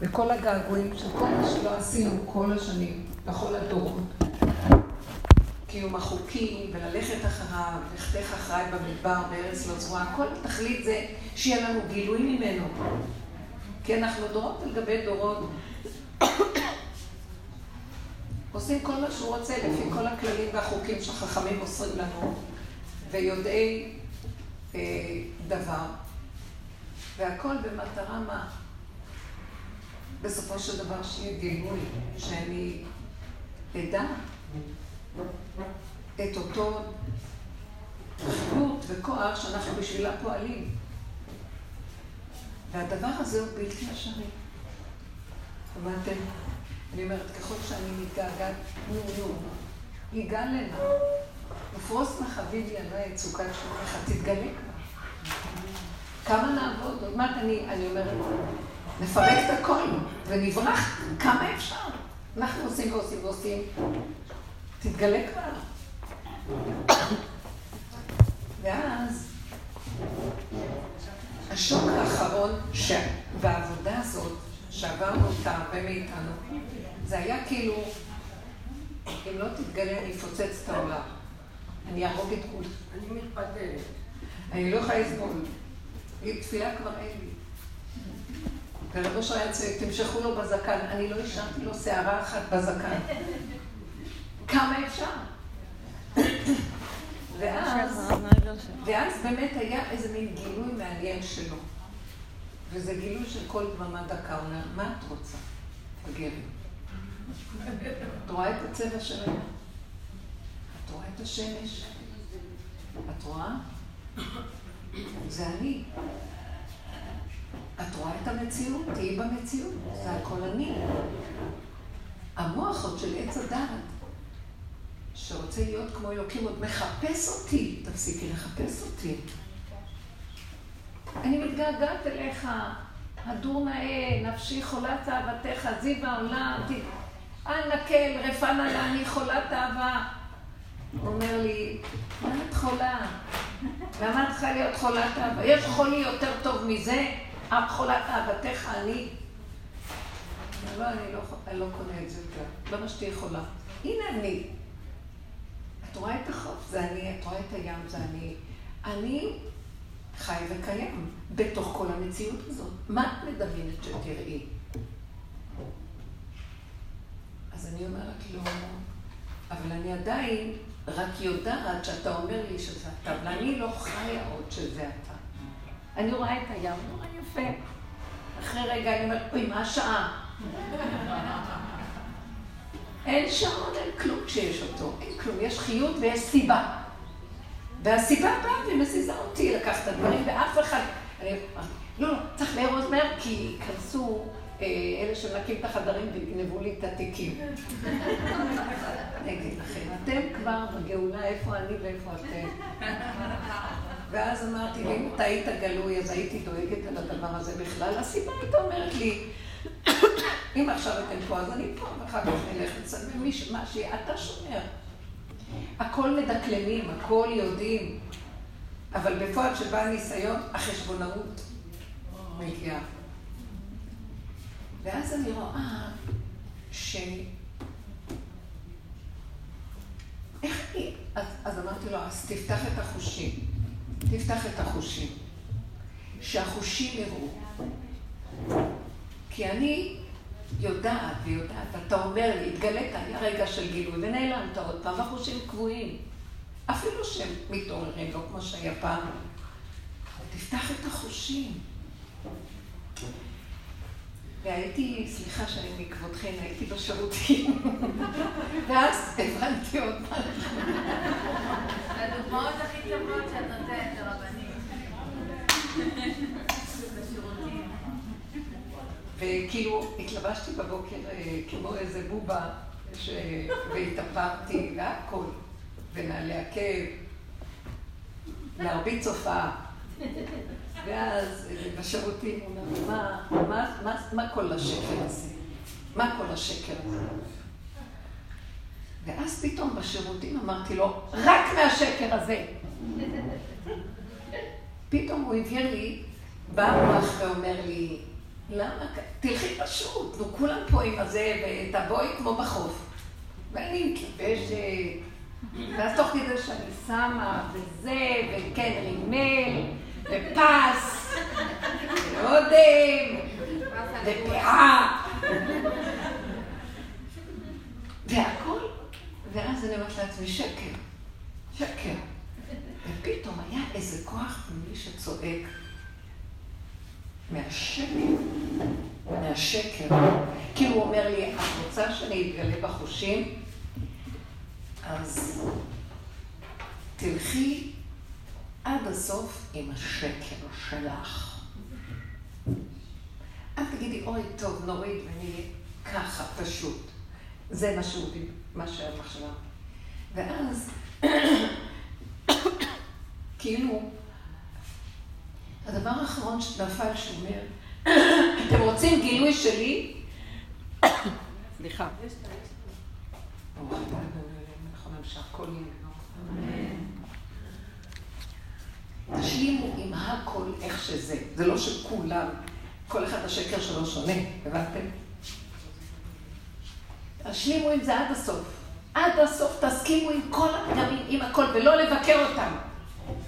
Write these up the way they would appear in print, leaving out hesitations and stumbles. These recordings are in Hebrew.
וכל הגעגועים של כל מה שלא עשינו כל השנים, בכל הדורות. קיום החוקים וללכת אחריו, לכתך אחריי במדבר, בארץ לא זרועה, כל התכלית זה שיהיה לנו גילוי ממנו. כי אנחנו דורות על גבי דורות. עושים כל מה שהוא רוצה לפי כל הכללים והחוקים שחכמים מוסרים לנו ויודעי דבר. והכל במטרה מה? בסופו של דבר שיהיה גילוי, שאני אדע את אותו חיות וכוח שאנחנו בשבילה פועלים. והדבר הזה הוא בלתי אפשרי. הבנתם? אני אומרת, ככל שאני מתגעגעת, ייגע למה. ופרוס מחביב ינוי יצוקה שלך, תתגלה כבר. כמה נעבוד? עוד מעט אני אומרת, נפרק את הכל ונברח כמה אפשר. אנחנו עושים ועושים ועושים. תתגלה כבר. ואז השוק האחרון בעבודה הזאת, שעברנו אותה הרבה מאיתנו, זה היה כאילו, אם לא תתגלה, אני אפוצץ את העולם. אני ארוג את כול. אני מתפתלת. אני לא יכולה לסבול. תפילה כבר אין לי. ורבו שהיה צועק, תמשכו לו בזקן. אני לא השארתי לו שערה אחת בזקן. כמה אפשר? ואז באמת היה איזה מין גילוי מעניין שלו. וזה גילוי של כל דממה דקה. הוא אומר, מה את רוצה? תגרי. את רואה את הצבע שלנו? את רואה את השמש? את רואה? זה אני. את רואה את המציאות? תהיי במציאות. זה הכל אני. המוח עוד של עץ הדעת, שרוצה להיות כמו אלוקים, עוד מחפש אותי. תפסיקי לחפש אותי. אני מתגעגעת אליך, הדור נאה, נפשי חולת אהבתך, זיו העולם, אל נקל, רפנה לה, אני חולת אהבה. הוא אומר לי, מה את חולה? למה את צריכה להיות חולת אהבה? יש חולי יותר טוב מזה? אף חולת אהבתך, אני. לא, אני לא קונה את זה יותר. למה שתהיה חולה? הנה אני. את רואה את החוף, זה אני, את רואה את הים, זה אני. אני חי וקיים בתוך כל המציאות הזאת. מה את מדמיינת שתראי? אז אני אומרת לא, אבל אני עדיין רק יודעת שאתה אומר לי שזה אתה, אבל אני לא חיה עוד שזה אתה. אני רואה את הים, נורא יפה. אחרי רגע אני אומרת, אוי, מה השעה? אין שעון, אין כלום כשיש אותו. אין כלום, יש חיות ויש סיבה. והסיבה באה ומזיזה אותי לקחת את הדברים, ואף אחד... אני אמרתי, לא, צריך להיראות מהר, כי כנסו אלה שמנקים את החדרים וגנבו לי את התיקים. נגיד לכם, אתם כבר בגאולה, איפה אני ואיפה אתם? ואז אמרתי לי, אם אתה היית גלוי, אז הייתי דואגת על הדבר הזה בכלל. הסיבה הייתה אומרת לי, אם עכשיו אתם פה, אז אני פה, ואחר כך נלך לצלם מה שאתה שומר. הכל מדקלמים, הכל יודעים, אבל בפועל שבא הניסיון, החשבונאות מגיעה. ואז אני רואה איך היא? אז אמרתי לו, אז תפתח את החושים. תפתח את החושים. שהחושים יראו. כי אני יודעת ויודעת, אתה אומר לי, התגלית, היה רגע של גילוי, ונעלמת עוד פעם, החושים קבועים. אפילו שהם מתעוררים, לא כמו שהיה פעם. תפתח את החושים. והייתי, סליחה שאני מכבודכן, הייתי בשירותים. ואז הבנתי עוד פעם. הדוגמאות הכי טובות שאת נותנת לרבנים. בשירותים. וכאילו התלבשתי בבוקר כמו איזה בובה, והתאפרתי להכל, ונעלה עקב, להרביץ הופעה. ואז בשירותים הוא אומר, מה כל השקר הזה? מה כל השקר הזה? ואז פתאום בשירותים אמרתי לו, רק מהשקר הזה. פתאום הוא הביא לי, בא רוח ואומר לי, למה? תלכי פשוט, נו כולם פה עם הזה, ותבואי כמו בחוף. ואני מתלבשת, ואז תוך כדי שאני שמה, וזה, וכן רימל, ופס, ועודם, ופאה. והכל, ואז אני אומרת לעצמי, שקר, שקר. ופתאום היה איזה כוח ממי שצועק. מהשקר. כאילו הוא אומר לי, את רוצה שאני אתגלה בחושים? אז תלכי עד הסוף עם השקר שלך. את תגידי, אוי טוב, נוריד ואני ככה, פשוט. זה מה שהיה מחשבה. ואז כאילו הדבר האחרון שנפל שאומר, אתם רוצים גילוי שלי? סליחה. אנחנו נמשך כל יום. תשלימו עם הכל איך שזה. זה לא שכולם, כל אחד השקר שלו שונה, הבנתם? תשלימו עם זה עד הסוף. עד הסוף תסכימו עם כל הפגמים, עם הכל, ולא לבקר אותם.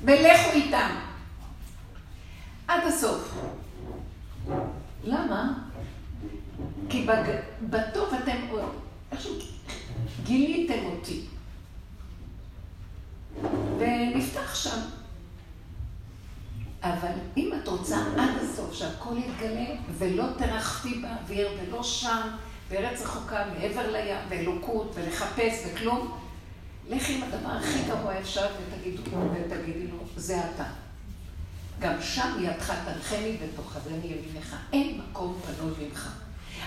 ולכו איתם. עד הסוף. למה? כי בטוב אתם איכשהו גיליתם אותי. ונפתח שם. אבל אם את רוצה עד הסוף שהכל יתגלה ולא תרחתי באוויר ולא שם, בארץ רחוקה, מעבר לים, ואלוקות, ולחפש וכלום, לכי עם הדבר הכי גרוע אפשר ותגידי לו, זה אתה. גם שם ידך תנחני ותוחזני ימינך. אין מקום פנוי ממך.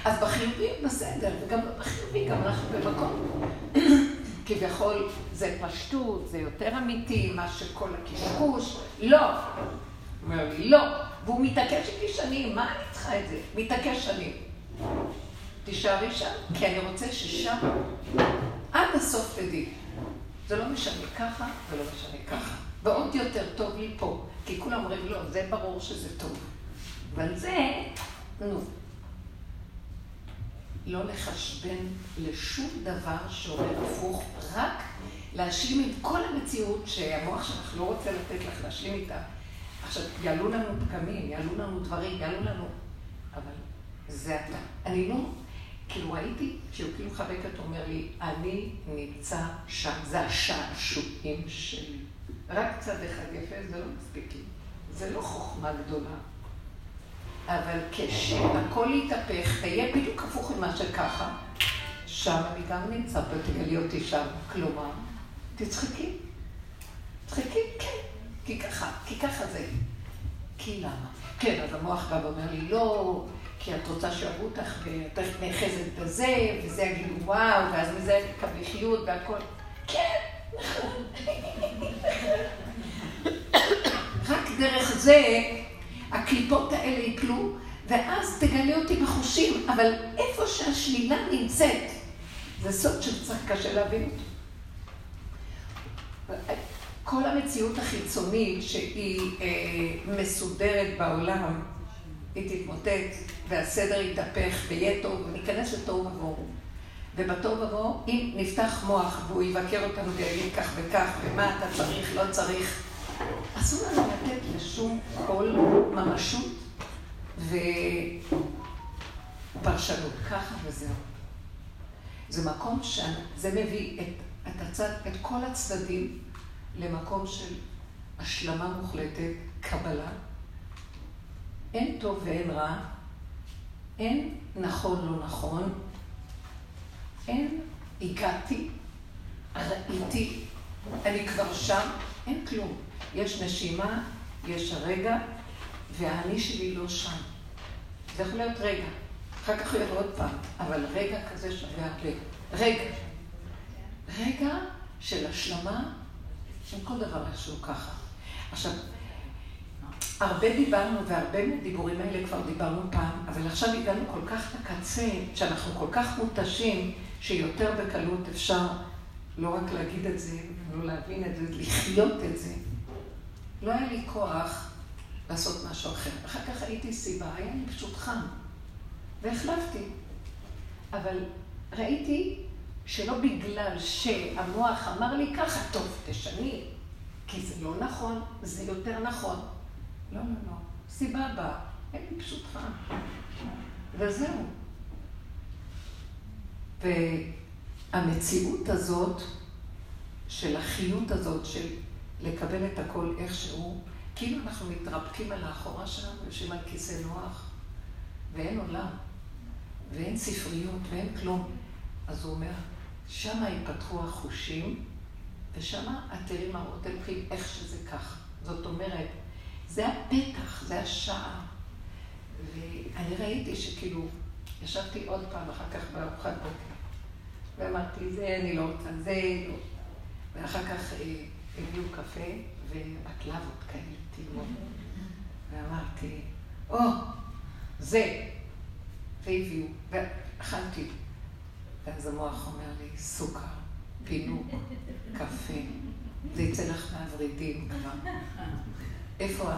אז בחיובים בסדר, וגם בחיובים, גם אנחנו במקום. כביכול זה פשטות, זה יותר אמיתי, מה שכל הקשקוש. לא. לא. והוא מתעקש איתי שנים, מה אני צריכה את זה? מתעקש שנים. תישארי שם, כי אני רוצה ששם עד הסוף תדעי. זה לא משנה ככה, זה לא משנה ככה. ועוד יותר טוב לי פה, כי כולם אומרים, לא, זה ברור שזה טוב. אבל זה, נו, לא לחשבן לשום דבר שאומר הפוך, רק להשלים עם כל המציאות שהמוח שלך לא רוצה לתת לך להשלים איתה. עכשיו, יעלו לנו פגמים, יעלו לנו דברים, יעלו לנו, אבל זה אתה. אני לא, כאילו ראיתי שהוא כאילו חבקת אומר לי, אני נמצא שם, זה השעשועים שלי. רק צד אחד יפה, זה לא מספיק לי. זה לא חוכמה גדולה. אבל כשהכל יתהפך, תהיה בדיוק הפוך ממה שככה, שם אני גם נמצא, תגלי אותי שם. כלומר, תצחקי. תצחקי, כן. כי ככה זה. כי למה? כן, אז המוח גם אומר לי, לא, כי את רוצה שאהבו אותך, ואתה נאחזת בזה, וזה יגידו וואו, ואז מזה אני אקבל חיות והכל. כן. רק דרך זה הקליפות האלה יפלו, ואז תגלה אותי בחושים, אבל איפה שהשלילה נמצאת, זה סוד שצריך קשה להבין אותו. כל המציאות החיצונית שהיא מסודרת בעולם, היא תתמוטט, והסדר יתהפך ויהיה טוב, וניכנס לתוהו ובוהו. ובתור בבוא, אם נפתח מוח והוא יבקר אותנו ויגיד כך וכך, ומה אתה צריך, לא צריך, אסור לנו לתת לשום כל ממשות ופרשנות, ככה וזהו. זה מקום שזה מביא את כל הצדדים למקום של השלמה מוחלטת, קבלה. אין טוב ואין רע, אין נכון לא נכון, אין, הגעתי, ראיתי, אני כבר שם, אין כלום. יש נשימה, יש הרגע, והאני שלי לא שם. זה יכול להיות רגע, אחר כך הוא יבוא עוד פעם, אבל רגע כזה שווה הרבה. רגע של השלמה, של כל דבר שהוא ככה. עכשיו, הרבה דיברנו, והרבה מהדיבורים האלה כבר דיברנו פעם, אבל עכשיו הגענו כל כך לקצה, שאנחנו כל כך מותשים, שיותר בקלות אפשר לא רק להגיד את זה, לא להבין את זה, לחיות את זה. לא היה לי כוח לעשות משהו אחר. אחר כך הייתי סיבה, היה לי פשוט חם. והחלפתי. אבל ראיתי שלא בגלל שהמוח אמר לי ככה, טוב, תשני, כי זה לא נכון, זה יותר נכון. לא, לא, לא, סיבה הבאה, אין לי פשוטך. וזהו. והמציאות הזאת, של החיות הזאת, של לקבל את הכל איכשהו, כאילו אנחנו מתרפקים על האחורה שלנו, יושבים על כיסא נוח, ואין עולם, ואין ספריות, ואין כלום. אז הוא אומר, שמה ייפתחו החושים, ושמה התרים הרעות הלכים איך שזה כך. זאת אומרת, זה הפתח, זה השעה. ואני ראיתי שכאילו, ישבתי עוד פעם אחר כך בארוחת בוקר, ואמרתי, זה אני לא רוצה, זה לא. ואחר כך הביאו קפה, ובקלבות כאלה תלמוד. ואמרתי, זה. והביאו, ואכלתי. ואז המוח אומר לי, סוכר, פינוק, קפה, זה יצא לך מהברידים כבר. איפה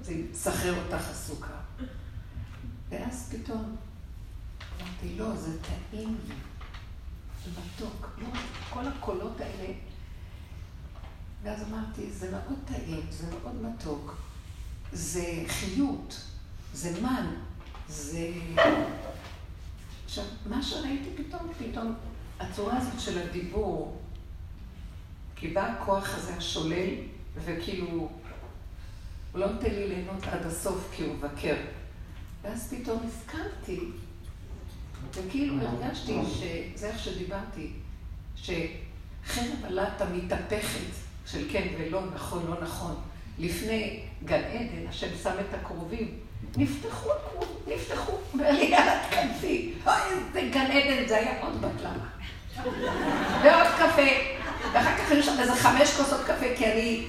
זה יסחרר אותך הסוכר? ואז פתאום אמרתי, לא, זה טעים לי, זה מתוק, לא, כל הקולות האלה. ואז אמרתי, זה מאוד טעים, זה מאוד מתוק, זה חיות, זה מן, זה... עכשיו, מה שראיתי פתאום, הצורה הזאת של הדיבור, כי בא הכוח הזה השולל, וכאילו, הוא לא נותן לי ליהנות עד הסוף, כי הוא מבקר. ואז פתאום הסכמתי, וכאילו הרגשתי שזה איך שדיברתי, שחרב הלטה מתהפכת של כן ולא נכון, לא נכון. לפני גן עדן, השם שם את הקרובים, נפתחו בעליית כנפי. אוי, איזה גן עדן, זה היה עוד בת למה. ועוד קפה, ואחר כך היו שם איזה 5 כוסות קפה, כי אני,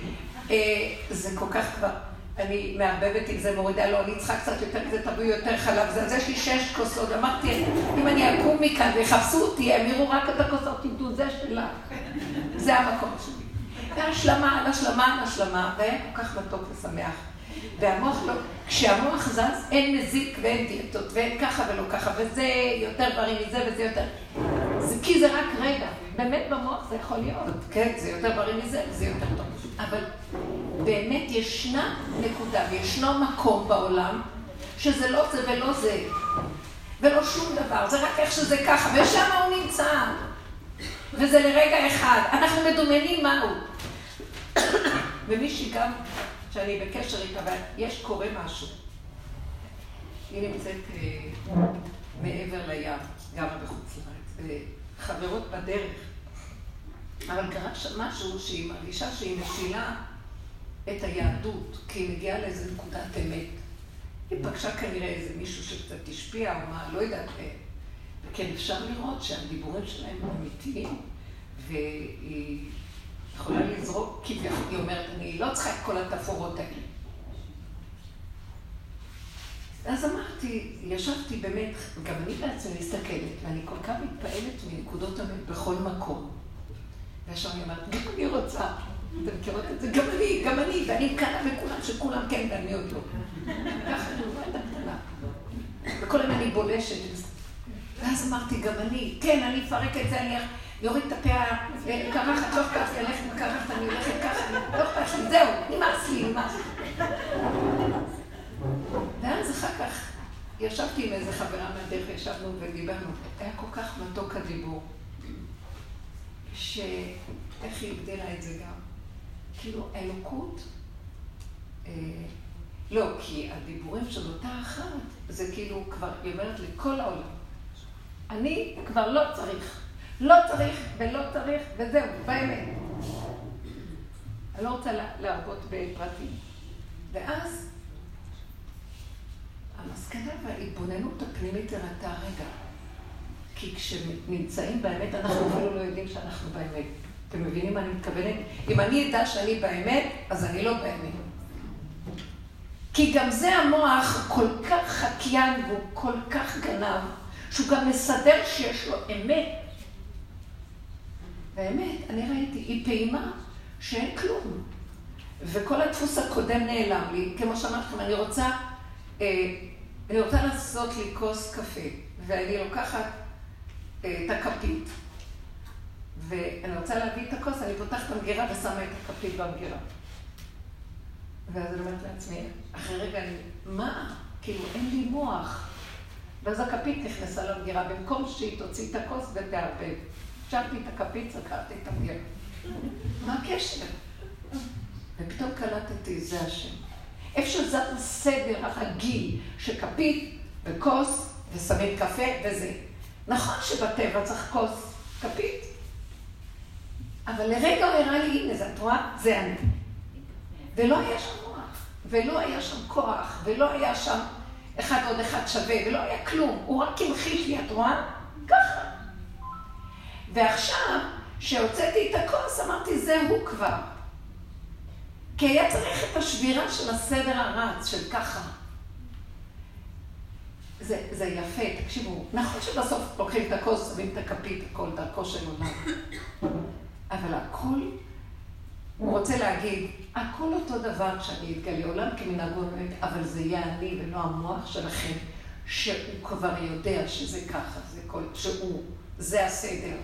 זה כל כך כבר, אני מערבבת עם זה, מורידה לו, אני צריכה קצת יותר, זה תבואי יותר חלב, זה יש לי 6 כוסות, אמרתי, אם אני אקום מכאן ויחפשו אותי, הם יראו רק את הכוסות, תדעו, זה שלך. זה המקום שלי. והשלמה, על השלמה, על השלמה, והיה כל כך מתוק ושמח. והמוח לא, כשהמוח זז, אין מזיק ואין דיאטות, ואין ככה ולא ככה, וזה יותר בריא מזה וזה יותר... זה, כי זה רק רגע, באמת במוח זה יכול להיות, כן, זה יותר בריא מזה, זה יותר טוב. אבל באמת ישנה נקודה, וישנו מקום בעולם, שזה לא זה ולא זה, ולא שום דבר, זה רק איך שזה ככה, ושם הוא נמצא. וזה לרגע אחד, אנחנו מדומיינים מהו. ומישהי גם, שאני בקשר איתה, אבל יש קורה משהו. היא נמצאת מעבר לים, גם בחוץ לארץ, חברות בדרך. אבל קרה שם משהו שהיא מרגישה שהיא משילה את היהדות, כי היא מגיעה לאיזו נקודת אמת. היא פגשה כנראה איזה מישהו שקצת השפיע, או מה, לא יודעת. וכן, אפשר לראות שהדיבורים שלהם אמיתיים, והיא יכולה לזרוק, כי היא אומרת, אני לא צריכה את כל התפורות האלה. אז אמרתי, ישבתי באמת, גם אני בעצמי מסתכלת, ואני כל כך מתפעלת מנקודות אמת בכל מקום. ועכשיו אני אומרת, גם אני רוצה, אתם מכירות את זה? גם אני, ואני כאן וכולם, שכולם כן, ואני עוד לא. ככה אני רואה את הקטנה. וכל יום אני בולשת, ואז אמרתי, גם אני, כן, אני אפרק את זה, אני יוריד את הפה, קרחת, לא אכפת לי, אני הולכת מקרחת, אני הולכת ככה, לא אכפת לי, זהו, נמאס לי, נמאס. ואז אחר כך ישבתי עם איזה חברה מהדרך, ישבנו ודיברנו, היה כל כך מתוק הדיבור, שאיך היא הגדלה את זה גם? כאילו, אלוקות, לא, כי הדיבורים של אותה אחת, זה כאילו כבר, היא אומרת לכל העולם, אני כבר לא צריך, לא צריך ולא צריך, וזהו, באמת. אני לא רוצה להרבות בפרטים. ואז המסקנה וההתבוננות הפנימית הראתה רגע, כי כשנמצאים באמת, אנחנו אפילו לא יודעים שאנחנו באמת. אתם מבינים מה אני מתכוונת? אם אני אדע שאני באמת, אז אני לא באמת. כי גם זה המוח כל כך חקיין והוא כל כך גנב, שהוא גם מסדר שיש לו אמת. והאמת, אני ראיתי, היא פעימה שאין כלום. וכל הדפוס הקודם נעלם לי, כמו שאמרתי לכם, אני רוצה אני רוצה לעשות לי כוס קפה, ואני לוקחת את הכפית, ואני רוצה להביא את הכוס, אני פותחת המגירה ושמה את הכפית במגירה. ואז אני אומרת לעצמי, אחרי רגע אני, מה? כאילו, אין לי מוח. ואז הכפית נכנסה למגירה, במקום שהיא תוציא את הכוס ותעבד. שבתי את הכפית, זכרתי את המגירה. מה הקשר? ופתאום קלטתי, זה השם. איפה שזה הסדר הרגיל, שכפית וכוס ושמים קפה וזה. נכון שבטבע צריך כוס, כפית. אבל לרגע הוא הראה לי, הנה, את רואה? זה אני. ולא היה שם מוח, ולא היה שם כוח, ולא היה שם אחד עוד אחד שווה, ולא היה כלום. הוא רק המחיש לי, את רואה? ככה. ועכשיו, כשהוצאתי את הכוס, אמרתי, זה הוא כבר. כי היה צריך את השבירה של הסדר הרץ, של ככה. זה יפה, תקשיבו. נכון שבסוף לוקחים את הכוס, שמים את הכפית, הכל דרכו של עולם. אבל הכל, הוא רוצה להגיד, הכל אותו דבר שאני אתגלה עולם כמנהגו נוהג, אבל זה יהיה אני ולא המוח שלכם, שהוא כבר יודע שזה ככה, זה כל, שהוא, זה הסדר.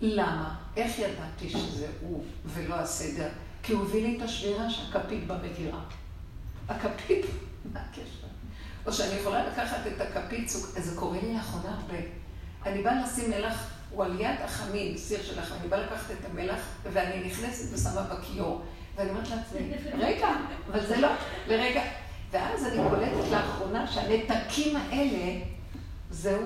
למה? איך ידעתי שזה הוא ולא הסדר? כי הוא הביא לי את השבירה שהכפית במגירה. הכפית, מה הקשר? או שאני יכולה לקחת את הכפית, זה קורה לי לאחרונה הרבה. אני באה לשים מלח, הוא על יד החמין, סיר של החמין, אני באה לקחת את המלח, ואני נכנסת ושמה בכיור. ואני אומרת לעצמי, רגע, אבל זה לא, לרגע. ואז אני קולטת לאחרונה שהנתקים האלה, זהו.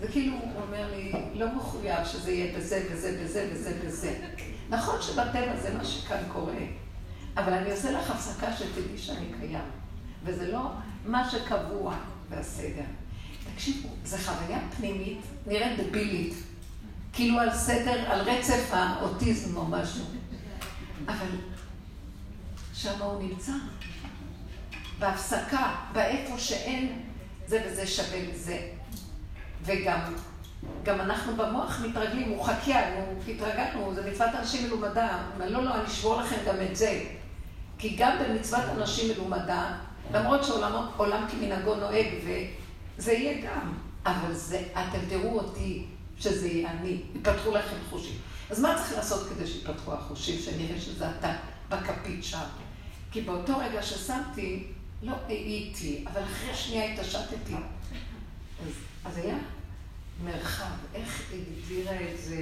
זה כאילו, הוא אומר לי, לא מחויב שזה יהיה בזה וזה וזה וזה וזה. נכון שבטבע זה מה שכאן קורה, אבל אני עושה לך הפסקה שתדעי שאני קיים, וזה לא מה שקבוע בסדר. תקשיבו, זו חוויה פנימית, נראית דבילית, כאילו על סדר, על רצף האוטיזם או משהו, אבל שם הוא נמצא, בהפסקה, באיפה שאין זה וזה שווה לזה. וגם אנחנו במוח מתרגלים, הוא חקיין, הוא התרגלנו, זה מצוות אנשים מלומדה, לא, אני אשבור לכם גם את זה. כי גם במצוות אנשים מלומדה, למרות שעולם כמנהגו נוהג, וזה יהיה גם, אבל זה, אתם תראו אותי שזה יהיה אני, יפתחו לכם חושים. אז מה צריך לעשות כדי שיפתחו החושים, שנראה שזה אתה בכפית שם? כי באותו רגע ששמתי, לא הייתי, אבל אחרי שנייה התעשתתי. אז היה מרחב, איך הגדירה את זה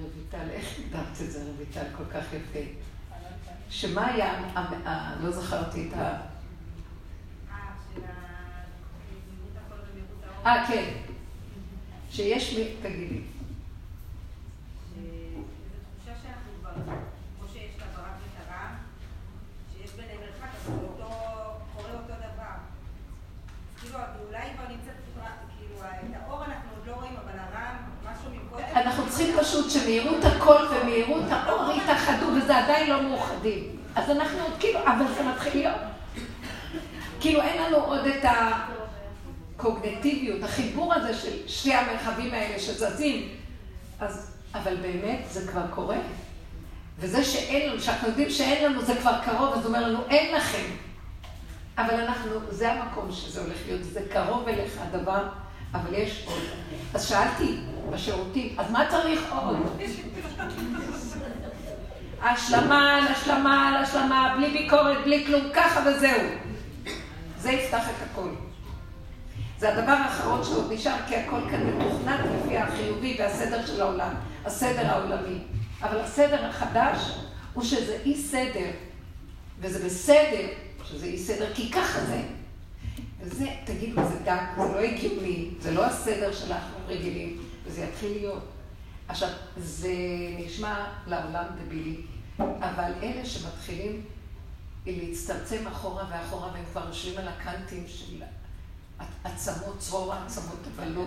רויטל, איך הגדרת את זה רויטל כל כך יפה? שמה היה, לא זכרתי את ה... כן. שיש מי, תגידי. פשוט שמהירות הכל ומהירות האור התאחדו, וזה עדיין לא מאוחדים. אז אנחנו עוד כאילו, אבל זה מתחיל להיות. כאילו אין לנו עוד את הקוגניטיביות, החיבור הזה של שני המרחבים האלה שזזים. אבל באמת זה כבר קורה. וזה שאין לנו, שאנחנו יודעים שאין לנו, זה כבר קרוב, אז הוא אומר לנו, אין לכם. אבל אנחנו, זה המקום שזה הולך להיות, זה קרוב אליך הדבר, אבל יש עוד. אז שאלתי, בשירותים, אז מה צריך עוד? השלמה על השלמה על השלמה, בלי ביקורת, בלי כלום, ככה וזהו. זה יפתח את הכל. זה הדבר האחרון שעוד נשאר, כי הכל כאן מתוכנת לפי החיובי והסדר של העולם, הסדר העולמי. אבל הסדר החדש הוא שזה אי סדר, וזה בסדר שזה אי סדר, כי ככה זה. וזה, תגידו, זה דק, זה לא הגיוני, זה לא הסדר שאנחנו רגילים, וזה יתחיל להיות. עכשיו, זה נשמע לעולם דבילי, אבל אלה שמתחילים להצטמצם אחורה ואחורה, והם כבר יושבים על הקנטים של עצמות, צרור העצמות, אבל לא.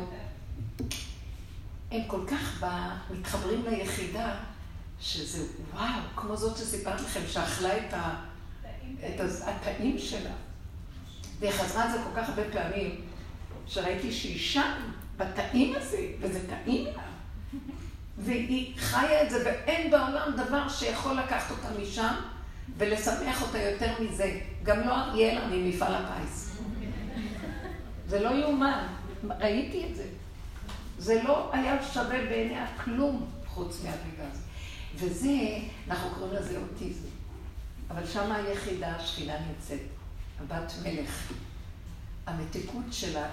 הם כל כך מתחברים ליחידה, שזה וואו, כמו זאת שסיפרת לכם, שאכלה את התאים שלה. והיא חזרה את זה כל כך הרבה פעמים, שראיתי שהיא שם, בתאים הזה, וזה תאים לה. והיא חיה את זה, ואין בעולם דבר שיכול לקחת אותה משם, ולשמח אותה יותר מזה. גם לא אריאלה ממפעל הפיס. זה לא יאומן. ראיתי את זה. זה לא היה שווה בעיניה כלום חוץ מהרגע הזה. וזה, אנחנו קוראים לזה אוטיזם. אבל שם היחידה השכינה נמצאת, הבת מלך. המתיקות שלה,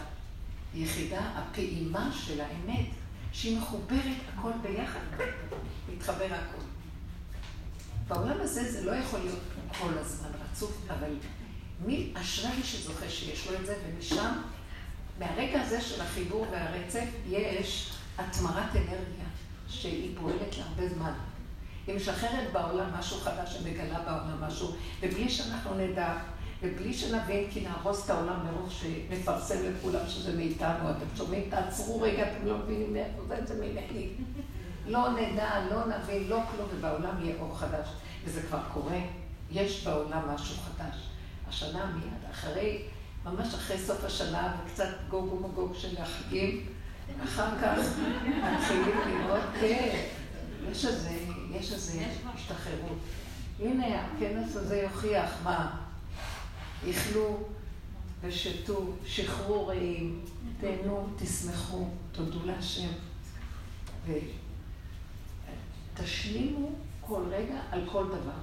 יחידה, הפעימה של האמת, שהיא מחוברת הכל ביחד, מתחבר הכל. בעולם הזה זה לא יכול להיות כל הזמן רצוף, אבל מי אשרי שזוכה שיש לו את זה, ומשם, מהרגע הזה של החיבור והרצף, יש התמרת אנרגיה שהיא פועלת להרבה זמן. היא משחררת בעולם משהו חדש, שמגלה בעולם משהו, ובלי שאנחנו נדע, ובלי שנבין, כי נהרוס את העולם מרוך שנפרסם לכולם שזה מאיתנו, אתם שומעים, תעצרו רגע, אתם לא מבינים מאיפה זה ממני. לא נדע, לא נבין, לא כלום, ובעולם יהיה אור חדש. וזה כבר קורה, יש בעולם משהו חדש. השנה מיד, אחרי, ממש אחרי סוף השנה, וקצת גוג ומגוג של החגים, אחר כך מתחילים לראות, כן, יש איזה השתחררות. הנה, הכנס הזה יוכיח, מה? יאכלו ושתו, שחררו רעים, תהנו, תשמחו, תודו להשם. ותשלימו כל רגע על כל דבר.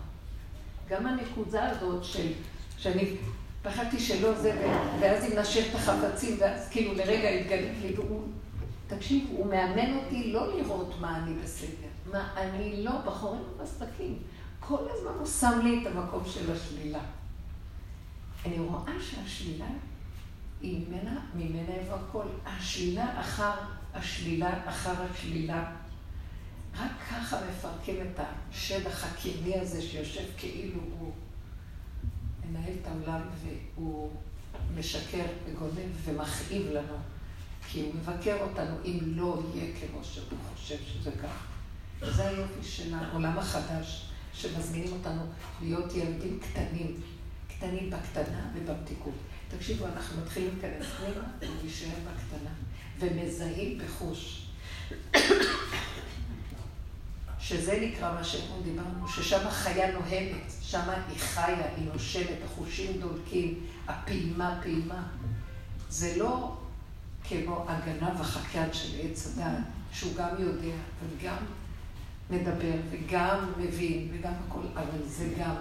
גם הנקודה הזאת של, שאני פחדתי שלא זה, ואז אם נשאר את החפצים, ואז כאילו לרגע התגלית לי, תקשיב, הוא מאמן אותי לא לראות מה אני בסדר, מה אני לא בחורים ובסדקים. כל הזמן הוא שם לי את המקום של השלילה. אני רואה שהשלילה היא ממנה איפה הכל. השלילה אחר השלילה אחר השלילה. רק ככה מפרקים את השד החכימי הזה שיושב כאילו הוא מנהל את העולם והוא משקר וגונב ומכאיב לנו. כי הוא מבקר אותנו אם לא יהיה כמו שהוא חושב שזה כך. זה היופי של העולם החדש שמזמינים אותנו להיות ילדים קטנים. קטנים בקטנה ובמתיקות. תקשיבו, אנחנו מתחילים להיכנס פנימה ולהישאר בקטנה, ומזהים בחוש. שזה נקרא מה שאנחנו דיברנו, ששם החיה נוהמת, שם היא חיה, היא נושמת, החושים דולקים, הפעימה, פעימה. זה לא כמו הגנב החכיין של עץ הדעת, שהוא גם יודע וגם מדבר וגם מבין וגם הכל, אבל זה גם.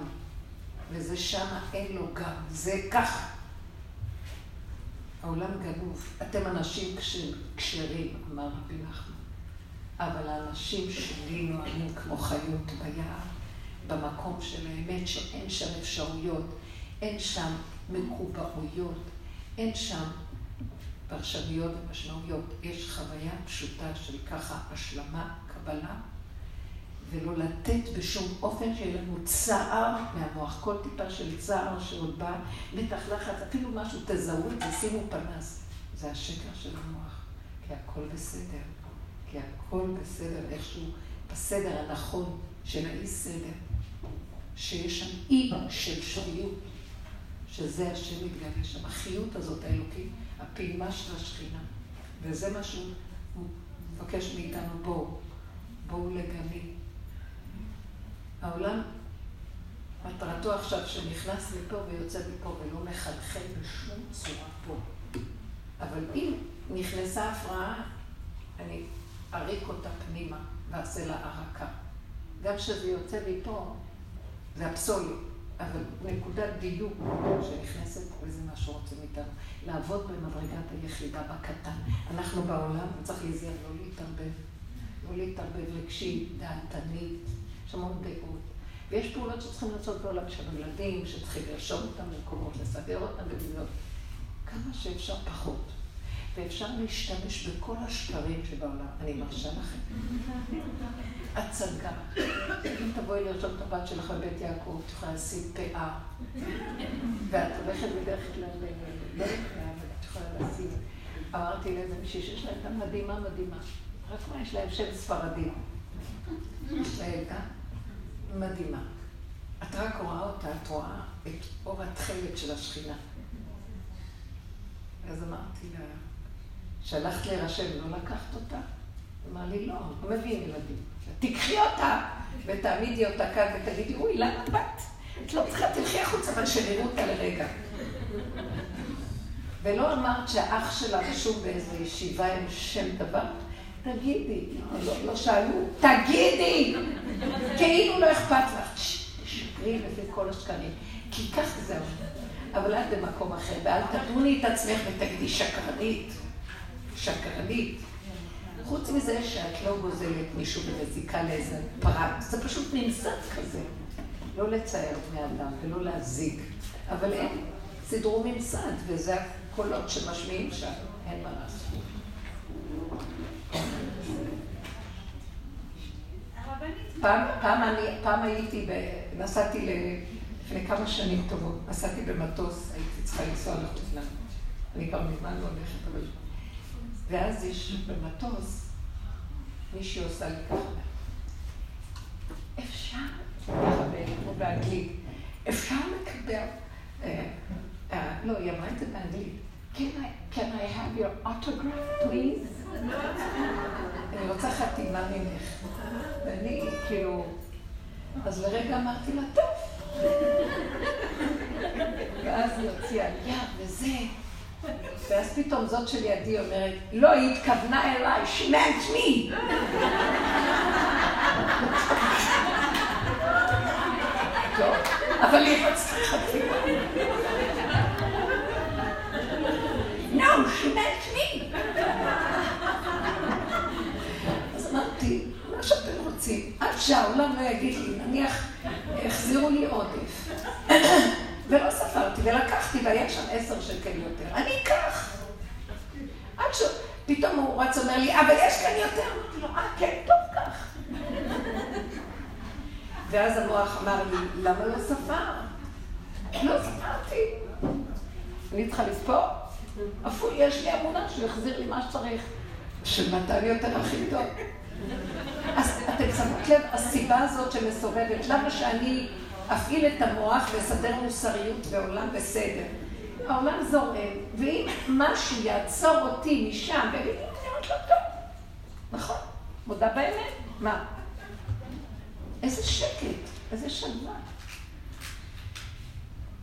וזה שם אין לו גם, זה ככה. העולם גנוב, אתם אנשים כשרים, אמר רבי נחמן, אבל האנשים שלי נועמים כמו חיות ביער, במקום של האמת שאין שם אפשרויות, אין שם מקובעויות, אין שם פרשנויות ומשמעויות, יש חוויה פשוטה של ככה, השלמה, קבלה, ולא לתת בשום אופן שיהיה לנו צער מהמוח, כל טיפה של צער שעוד בא, מתח לחץ, אפילו משהו תזהו, תשימו פנס. זה השקר של המוח, כי הכל בסדר, כי הכל בסדר, איכשהו בסדר הנכון של האי סדר, שיש שם אי של שוריות, שזה השם מתגלה שם, החיות הזאת האלוקית, הפעימה של השכינה, וזה משהו, הוא מבקש מאיתנו, בואו לגמי. העולם, מטרתו עכשיו שנכנס לפה ויוצא מפה ולא מחלחל בשום צורה פה. אבל אם נכנסה הפרעה, אני אריק אותה פנימה ועשה לה ערקה. גם כשזה יוצא מפה, זה הפסולת, אבל נקודת דיוק שנכנסת וזה מה שרוצים איתנו. לעבוד במדרגת היחידה בקטן. אנחנו בעולם, וצריך להיזהר לא להתערבב, לא להתערבב רגשית, דעתנית. שמות דעות, ויש פעולות שצריכים לעשות בעולם של ילדים, שצריכים לרשום אותם במקומות, לסגר אותם בגבולות, כמה שאפשר פחות. ואפשר להשתמש בכל השקרים שבעולם. אני מרשה לכם. הצגה. אם תבואי לרשום את הבת שלך בבית יעקב, את יכולה לשים פאה, ואת הולכת בדרך כלל לא נקראה, ואת יכולה לשים. אמרתי לאיזה מישהי שיש לה אדם מדהימה מדהימה, רק מה יש להם שם ספרדים. יש לה ילדה מדהימה. את רק רואה אותה, את רואה את אור התחלת של השכינה. אז אמרתי לה, שלחת להירשם, לא לקחת אותה? אמר לי, לא, מביאים ילדים. תקחי אותה ותעמידי אותה כאן ותגידי, אוי, למה באת? את לא צריכה, תלכי חוץ, אבל שנראו אותה לרגע. ולא אמרת שהאח שלך שוב באיזו ישיבה עם שם דבר? תגידי, לא שאלו, תגידי! כאילו לא אכפת לך, שפרי לפי כל השקרים, כי כך זהו. אבל את במקום אחר, ואל תדוני את עצמך ותגידי שקרנית, שקרנית. חוץ מזה שאת לא גוזלת מישהו ומזיקה לאיזה פרט, זה פשוט נמסד כזה. לא לצייר בני אדם ולא להזיק, אבל הם סידרו ממסד, וזה הקולות שמשמיעים שם, אין מה לעשות. פעם נסעתי לפני כמה שנים טובות, נסעתי במטוס, הייתי צריכה לנסוע לחו"ל. אני כבר מזמן לא הולכת, אבל... ואז יש במטוס מישהי עושה לי ככה. אפשר לקבל, או באנגלית, אפשר לקבל... לא, היא אמרה את זה באנגלית. Can I have your autograph, please? אני רוצה חתימה ממך. ואני, כאילו... אז לרגע אמרתי לה, טוב. ואז היא הוציאה יד וזה. ואז פתאום זאת שלידי אומרת, לא, היא התכוונה אליי, she meant me. טוב, אבל היא רצתה חתימה. No, she meant me. אז אמרתי, מה שאתם רוצים, עד שהעולם לא יגיד לי, נניח, החזירו לי עודף. ולא ספרתי, ולקחתי, והיה שם 10 שקל יותר. אני אקח. עד שפתאום הוא רץ אומר לי, אבל יש כאן יותר. אמרתי לו, כן, טוב, כך. ואז המוח אמר לי, למה לא ספר? לא ספרתי. אני צריכה לספור. אפילו יש לי אמונה שהוא יחזיר לי מה שצריך. שמתן יותר הכי טוב. אז אתם שמות לב, הסיבה הזאת שמסובבת, למה שאני אפעיל את המוח ואסדר מוסריות בעולם בסדר. העולם זורם, ואם משהו יעצור אותי משם, ואני אומרת לו טוב. נכון, מודה באמת. מה? איזה שקט, איזה שלווה.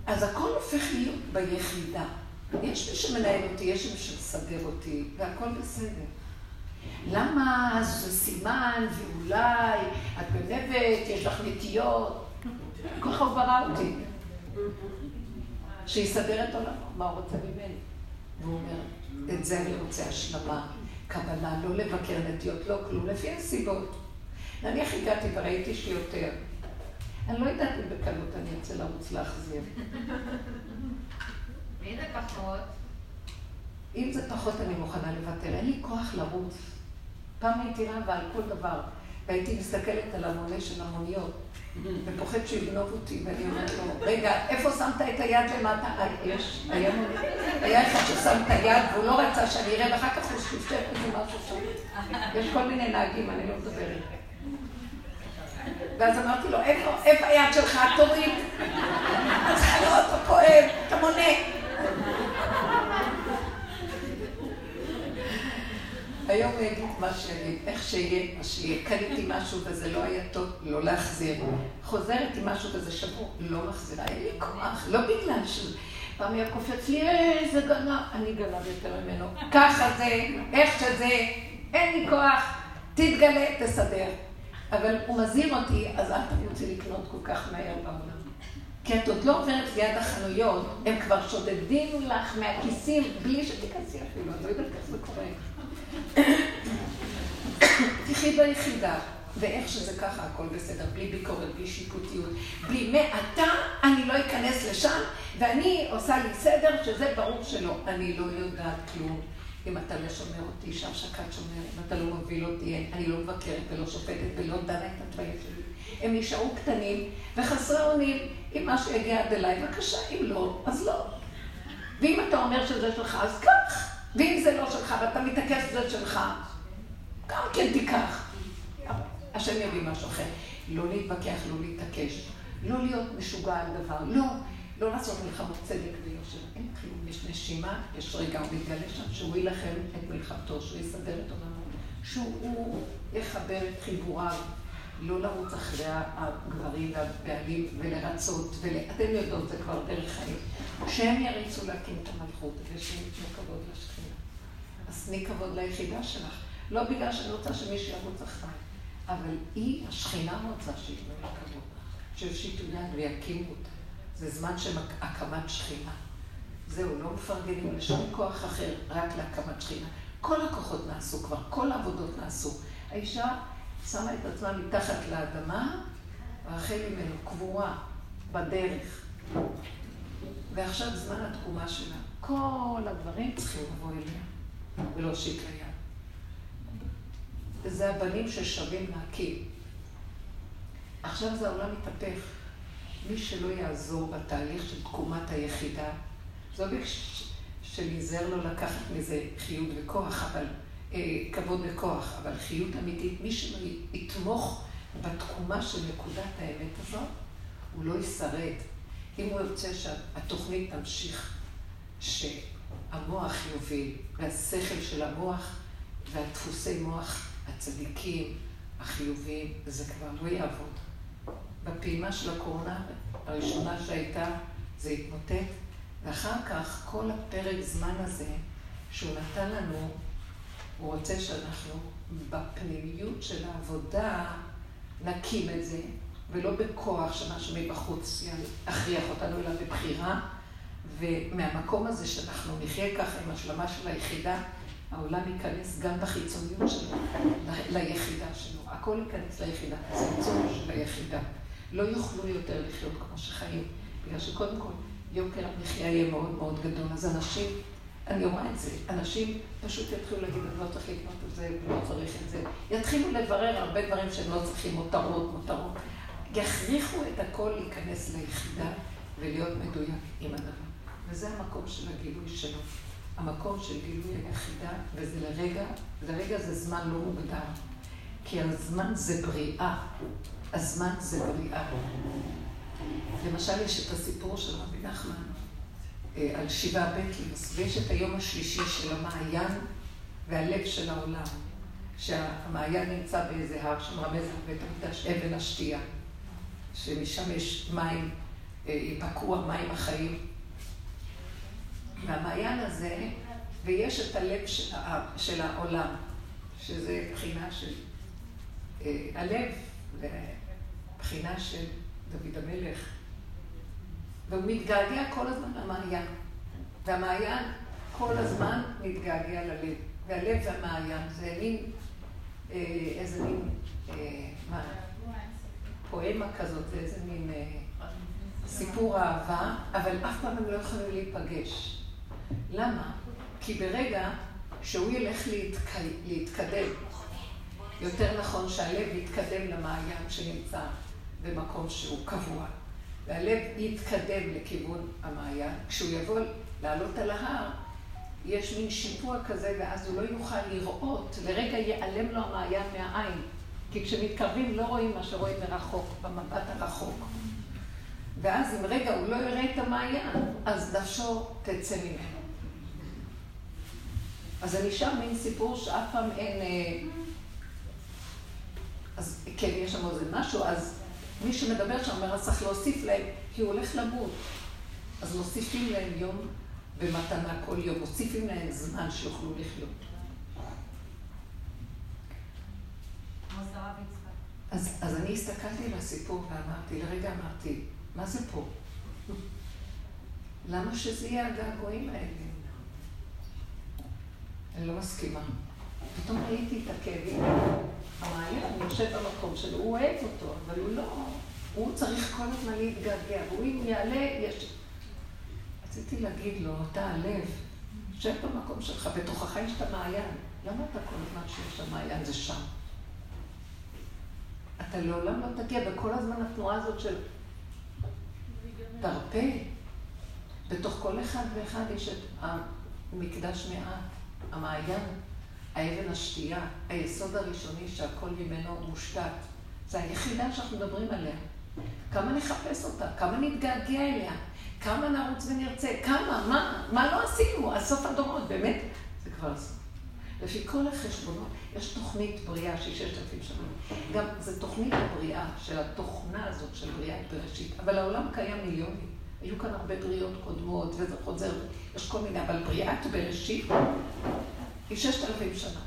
אז הכל הופך להיות ביחידה. יש מי שמנהל אותי, יש מי שמסדר אותי, והכל בסדר. למה? זה סימן, ואולי, את גנבת, יש לך נטיות. ככה הוא ברא אותי. שיסדר את עולם, מה הוא רוצה ממני? והוא אומר, את זה אני רוצה השלמה, כוונה, לא לבקר נטיות, לא כלום, לפי הסיבות. נניח הגעתי וראיתי שיותר. אני לא יודעת אם בקלות אני אצא לרוץ להחזיר. אם זה פחות? אם זה פחות אני מוכנה לוותר, אין לי כוח לרוץ. פעם הייתי רבה על כל דבר, והייתי מסתכלת על המונה של המוניות, ופוחד שיגנוב אותי, ואני אומרת לו, רגע, איפה שמת את היד למטה? יש, היה אחד ששם את היד, והוא לא רצה שאני אראה, ואחר כך הוא שפשף איזה משהו שם. יש כל מיני נהגים, אני לא מדברת. ואז אמרתי לו, איפה היד שלך? תוריד. אז חלו אותו כואב, אתה מונה. היום הוא יגיד מה שיהיה, איך שיהיה, מה שיהיה. קניתי משהו וזה לא היה טוב, לא להחזיר. חוזרת עם משהו וזה שבור, לא מחזירה. אין לי כוח, לא בגלל שזה. פעם היה קופץ לי, איזה גנב. אני גנב יותר ממנו. ככה זה, איך שזה, אין לי כוח. תתגלה, תסדר. אבל הוא מזהיר אותי, אז אל תרצי לקנות כל כך מהר בעולם. כי את עוד לא עוברת ליד החנויות, הם כבר שודדים לך מהכיסים, בלי שתיכנסי אפילו, אני לא יודעת איך זה קורה. תחי ביחידה, ואיך שזה ככה, הכל בסדר, בלי ביקורת, בלי שיפוטיות, בלי מעתה אני לא אכנס לשם, ואני עושה לי סדר שזה ברור שלא. אני לא יודעת כלום. אם אתה לא שומר אותי, שם שקד שומר, אם אתה לא מוביל אותי, אני לא מבקרת ולא שופטת ולא דנה את התוויה שלי. הם נשארו קטנים וחסרי אונים, אם משהו יגיע עד אליי, בבקשה, אם לא, אז לא. ואם אתה אומר שזה שלך, אז כך. ואם זה לא שלך ואתה מתעקש שזה שלך, גם כן תיקח. השם יביא משהו אחר. לא להתווכח, לא להתעקש, לא להיות משוגע על דבר, לא. לא לעשות מלחמות צדק ויושר, אין כלום, יש נשימה, יש רגע, הוא מתגלה שם, שהוא יילחם את מלחמתו, שהוא יסדר את עולמו, שהוא יחבר את חיבוריו, לא לרוץ אחרי הגברים והבעלים ולרצות, ואתם יודעות, זה כבר דרך חיים. שהם יריצו להקים את המלכות ושייתנו כבוד לשכינה. אז תני כבוד ליחידה שלך. לא בגלל שאני רוצה שמישהו ירוץ אחריי, אבל היא, השכינה רוצה שייתנו לה כבוד. שייתנו יד ויקימו אותה. זה זמן של הקמת שכינה. זהו, לא מפרגנים לשום כוח אחר, רק להקמת שכינה. כל הכוחות נעשו כבר, כל העבודות נעשו. האישה שמה את עצמה מתחת לאדמה, והחל ממנו קבורה בדרך. ועכשיו זמן התקומה שלה. כל הדברים צריכים לבוא אליה, ולהושיט לה יד. וזה הבנים ששווים להקים. עכשיו זה העולם מתהפך. מי שלא יעזור בתהליך של תקומת היחידה, זה לא שניזהר לו לקחת מזה חיות וכוח, אבל כבוד וכוח, אבל חיות אמיתית, מי שיתמוך בתקומה של נקודת האמת הזאת, הוא לא ישרד. אם הוא ירצה שהתוכנית תמשיך, שהמוח יוביל, והשכל של המוח והדפוסי מוח הצדיקים, החיוביים, זה כבר לא יעבוד. בפעימה של הקורונה הראשונה שהייתה, זה התמוטט, ואחר כך כל הפרק זמן הזה שהוא נתן לנו, הוא רוצה שאנחנו בפנימיות של העבודה נקים את זה, ולא בכוח שמשהו מבחוץ יכריח אותנו, אלא בבחירה, ומהמקום הזה שאנחנו נחיה ככה עם השלמה של היחידה, העולם ייכנס גם בחיצוניות שלו, ליחידה שלו. הכל ייכנס ליחידה, החיצוניות של היחידה. לא יוכלו יותר לחיות כמו שחיים, בגלל שקודם כל יוקר המחיה יהיה מאוד מאוד גדול, אז אנשים, אני אומר את זה, אנשים פשוט יתחילו להגיד, אני לא צריך לקנות את זה, אני לא צריך את זה. יתחילו לברר הרבה דברים שהם לא צריכים, מותרות. יכריחו את הכל להיכנס ליחידה ולהיות מדויק עם הדבר. וזה המקום של הגילוי שלו. המקום של גילוי היחידה, וזה לרגע, לרגע זה זמן לא מוגדר, כי הזמן זה בריאה, הזמן זה בריאה. למשל, יש את הסיפור של רבי נחמן על שבעה בטלוס, ויש את היום השלישי של המעיין והלב של העולם, שהמעיין נמצא באיזה הר שמרמז על בית המקדש, אבן השתייה, שמשם יש מים, ייפקעו המים החיים. והמעיין הזה, ויש את הלב של העולם, שזה בחינה של הלב, ובחינה של דוד המלך. והוא מתגעגע כל הזמן למעיין. והמעיין כל הזמן מתגעגע ללב. והלב והמעיין זה מין, איזה מין, מה? פואמה כזאת, זה איזה מין סיפור אהבה, אבל אף פעם הם לא יכולים להיפגש. למה? כי ברגע שהוא ילך להתקדם, יותר נכון שהלב יתקדם למעיין שנמצא במקום שהוא קבוע, והלב יתקדם לכיוון המעיין. כשהוא יבוא לעלות על ההר, יש מין שיפוע כזה, ואז הוא לא יוכל לראות, לרגע ייעלם לו המעיין מהעין, כי כשמתקרבים לא רואים מה שרואים מרחוק, במבט הרחוק. ואז אם רגע הוא לא יראה את המעיין, אז נפשו תצא ממנו. אז אני שם מין סיפור שאף פעם אין... אז כן, יש שם איזה משהו, אז מי שמדבר שם אומר, אז צריך להוסיף להם, כי הוא הולך למות. אז מוסיפים להם יום במתנה כל יום, מוסיפים להם זמן שיוכלו לחיות. אז אני הסתכלתי לסיפור ואמרתי, לרגע אמרתי, מה זה פה? למה שזה יהיה הגעגועים האלה? אני לא מסכימה. פתאום ראיתי את הכאבים. המעיין יושב במקום שלו, הוא אוהב אותו, אבל הוא לא... הוא צריך כל הזמן להתגעגע, והוא אם יעלה, יש... רציתי להגיד לו, אתה הלב, יושב במקום שלך, בתוכך יש את המעיין. למה אתה כל הזמן שיש המעיין זה שם? אתה לעולם לא תגיע, וכל הזמן התנועה הזאת של... תרפה. בתוך כל אחד ואחד יש את המקדש מעט, המעיין, האבן השתייה, היסוד הראשוני שהכל ממנו מושתת. זה היחידה שאנחנו מדברים עליה. כמה נחפש אותה, כמה נתגעגע אליה, כמה נרוץ ונרצה, כמה, מה לא עשינו? עד סוף הדורות, באמת, זה כבר עשו. לפי כל החשבונות, יש תוכנית בריאה שהיא 6,000 שנה. גם זו תוכנית הבריאה של התוכנה הזאת של בריאה בראשית, אבל העולם קיים מיליונים. היו כאן הרבה בריאות קודמות וזה חוזר, יש כל מיני, אבל בריאת בראשית היא 6,000 שנה.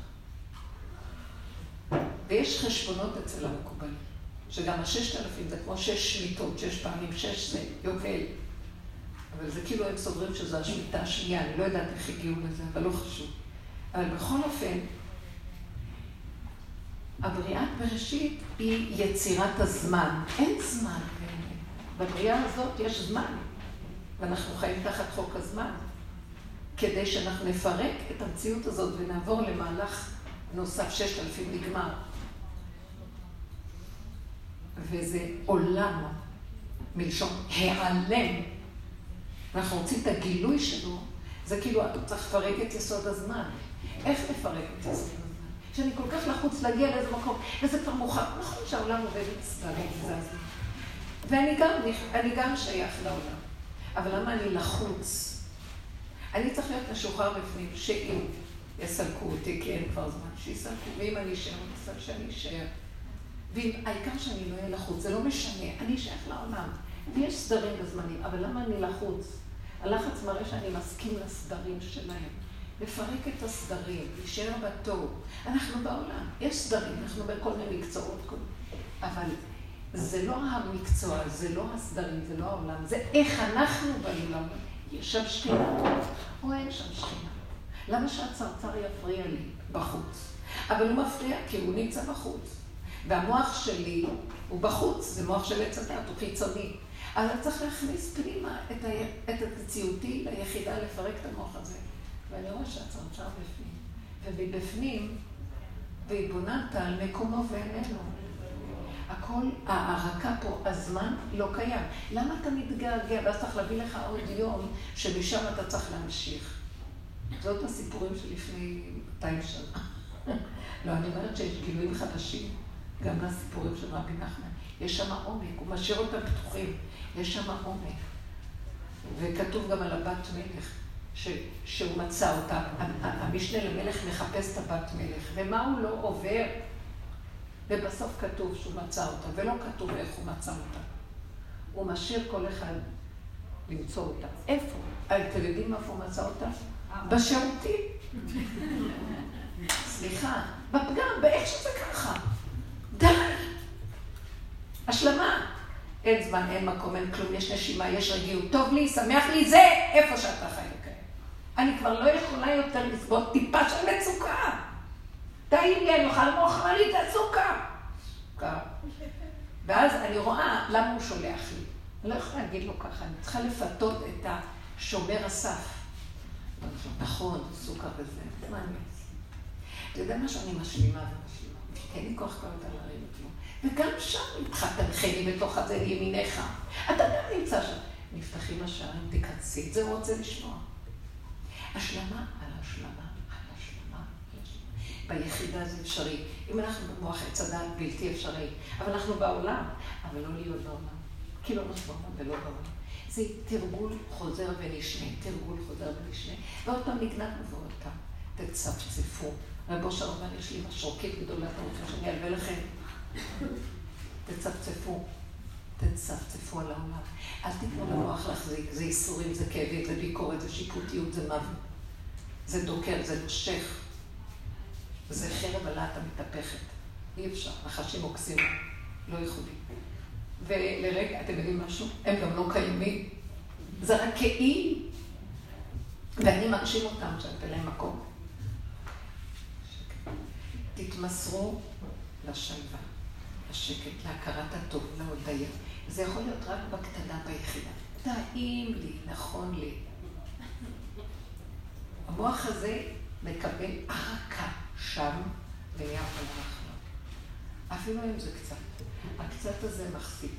ויש חשבונות אצל המקובלים, שגם ה-6,000 זה כמו 6 שמיטות, 6 פעמים 6 זה יובל. אבל זה כאילו הם סוברים שזו השמיטה השנייה, אני לא יודעת איך הגיעו לזה, אבל לא חשוב. אבל בכל אופן, הבריאת בראשית היא יצירת הזמן. אין זמן באמת. בבריאה הזאת יש זמן, ואנחנו חיים תחת חוק הזמן, כדי שאנחנו נפרק את המציאות הזאת ונעבור למהלך נוסף 6,000 נגמר. וזה עולם, מלשון העלם. אנחנו רוצים את הגילוי שלו, זה כאילו, אתה צריך לפרק את יסוד הזמן. איך לפרק את יסוד הזמן? כשאני כל כך לחוץ להגיע לאיזה מקום, וזה כבר מוכן. נכון שהעולם עובד מצטרק את זה הזמן. ואני גם שייך לעולם. אבל למה אני לחוץ? אני צריך להיות משוחרר בפנים, שאם יסלקו אותי, כי אין כבר זמן שיסלקו, ואם אני אשאר, אני אשאר שאני אשאר. והעיקר שאני לא אהיה לחוץ, זה לא משנה, אני שייך לעולם. ויש סדרים בזמנים, אבל למה אני לחוץ? הלחץ מראה שאני מסכים לסדרים שלהם. לפרק את הסדרים, להישאר בתור. אנחנו בעולם, יש סדרים, אנחנו בכל מיני מקצועות, אבל זה לא המקצוע, זה לא הסדרים, זה לא העולם, זה איך אנחנו בעולם. יש שם שכינה, או אין שם שכינה. למה שהצרצר יפריע לי? בחוץ. אבל הוא מפריע כי הוא נמצא בחוץ. והמוח שלי הוא בחוץ, זה מוח של עץ הדת, הוא חיצוני. אז אני צריך להכניס פנימה את הציותי ליחידה לפרק את המוח הזה. ואני רואה שהצרצר בפנים. ובפנים, והתבוננת על מקומו ואיננו. הכל, ההערכה פה, הזמן לא קיים. למה אתה מתגעגע? ואז צריך להביא לך עוד יום שמשם אתה צריך להמשיך. זאת הסיפורים שלפני 200 שנה. לא, אני אומרת שיש גילויים חדשים, גם לסיפורים של רבי נחמן. יש שם עומק, הוא משאיר אותם פתוחים. יש שם עומק. וכתוב גם על הבת מלך, שהוא מצא אותה. המשנה למלך מחפש את הבת מלך, ומה הוא לא עובר? ובסוף כתוב שהוא מצא אותה, ולא כתוב איך הוא מצא אותה. הוא משאיר כל אחד למצוא אותה. איפה? אתם יודעים איפה הוא מצא אותה? בשירותים. סליחה, בפגם, באיך שזה ככה. די. השלמה. אין זמן, אין מקום, אין כלום, יש נשימה, יש רגיעות. טוב לי, שמח לי, זה איפה שאתה חיים כאן. אני כבר לא יכולה יותר לסבול טיפה של מצוקה. טעים לי, אני אוכל מאוחר לי, זה סוכר. ואז אני רואה למה הוא שולח לי. אני לא יכולה להגיד לו ככה, אני צריכה לפתות את השומר הסף. נכון, סוכר וזה, מה אני עושה? אתה יודע מה שאני משלימה ומשלימה? אין לי כוח כל יותר להרים את לו. וגם שם תנחני בתוך הזה ימיניך. אתה גם נמצא שם. נפתחים השערים, תיכנסי, זה רוצה לשמוע. השלמה על השלמה. ביחידה זה אפשרי. אם אנחנו במוח הצדה, בלתי אפשרי. אבל אנחנו בעולם, אבל לא להיות בעולם. כי לא נוסף בעולם ולא בעולם. זה תרגול חוזר ונשנה, תרגול חוזר ונשנה. ועוד פעם נגנתנו ועוד פעם. תצפצפו. רבו שרמן, יש לי משרוקית גדולה, אתה רוצה שאני אלווה לכם. תצפצפו. תצפצפו על העולם. אל תתנו למוח להחזיק. זה איסורים, זה כאבים, זה ביקורת, זה שיפוטיות, זה מוות. זה דוקר, זה נושך. זה חרב הלעת המתהפכת. אי אפשר, נחשים עוקסים, לא ייחודי. ולרגע, אתם יודעים משהו? הם גם לא קיימים. זה רק כאי. ואני מרשים אותם שאתם להם מקום. שקט. תתמסרו לשלווה, לשקט, להכרת הטוב, להודיה. זה יכול להיות רק בקטנה ביחידה. טעים לי, נכון לי. המוח הזה מקבל ערכה. שם ונהיה עולם אחר. אפילו אם זה קצת. הקצת הזה מחזיק.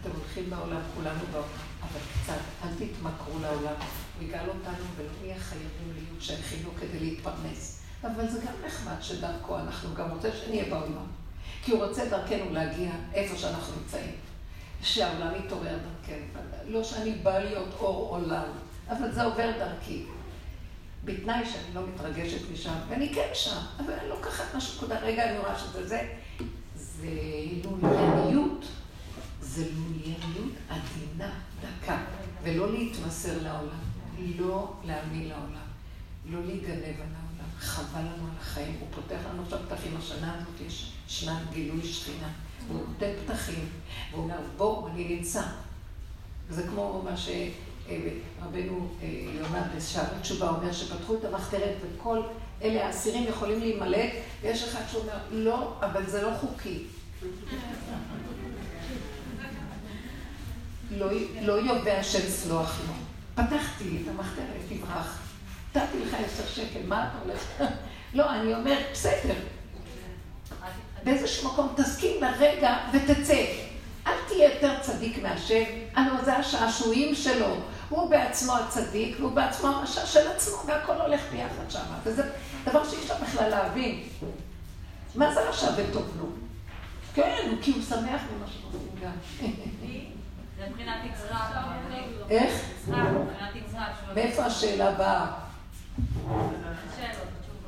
אתם הולכים בעולם, כולנו בעולם, אבל קצת. אל תתמכרו לעולם. הוא יגאל אותנו ולא נהיה חייבים להיות שהכינו כדי להתפרנס. אבל זה גם נחמד שדרכו אנחנו גם רוצה שנהיה בעולם. כי הוא רוצה דרכנו להגיע איפה שאנחנו נמצאים. שהעולם יתעורר דרכנו. לא שאני באה להיות אור עולם, אבל זה עובר דרכי. בתנאי שאני לא מתרגשת משם, ואני כן שם, אבל אני לוקחת משהו כזה, רגע אני רואה שזה זה. זה לולייניות, זה לולייניות עדינה, דקה, ולא להתמסר לעולם, לא להאמין לעולם, לא להיגנב על העולם, חבל לנו על החיים, הוא פותח לנו עכשיו פתחים, השנה הזאת יש שנת גילוי שכינה, הוא נותן פתחים, והוא אומר, בואו, אני נמצא. זה כמו מה ש... רבנו יונה בשער התשובה אומר שפתחו את המחתרת וכל אלה האסירים יכולים להימלט, ויש אחד שאומר, לא, אבל זה לא חוקי. לא יובע של סלוח לו. פתחתי את המחתרת, תברח. נתתי לך 10 שקל, מה אתה הולך? לא, אני אומר, בסדר. באיזשהו מקום תסכים לרגע ותצא. אל תהיה יותר צדיק מהשם, הלא זה השעשועים שלו. הוא בעצמו הצדיק, והוא בעצמו הרשע של עצמו, והכל הולך ביחד שם. וזה דבר שאי אפשר בכלל להבין. מה זה רשע וטובנו? כן, כי הוא שמח ממה שעושים גם. זה מבחינת יצחק. איך? יצחק, מבחינת יצחק. מאיפה השאלה באה?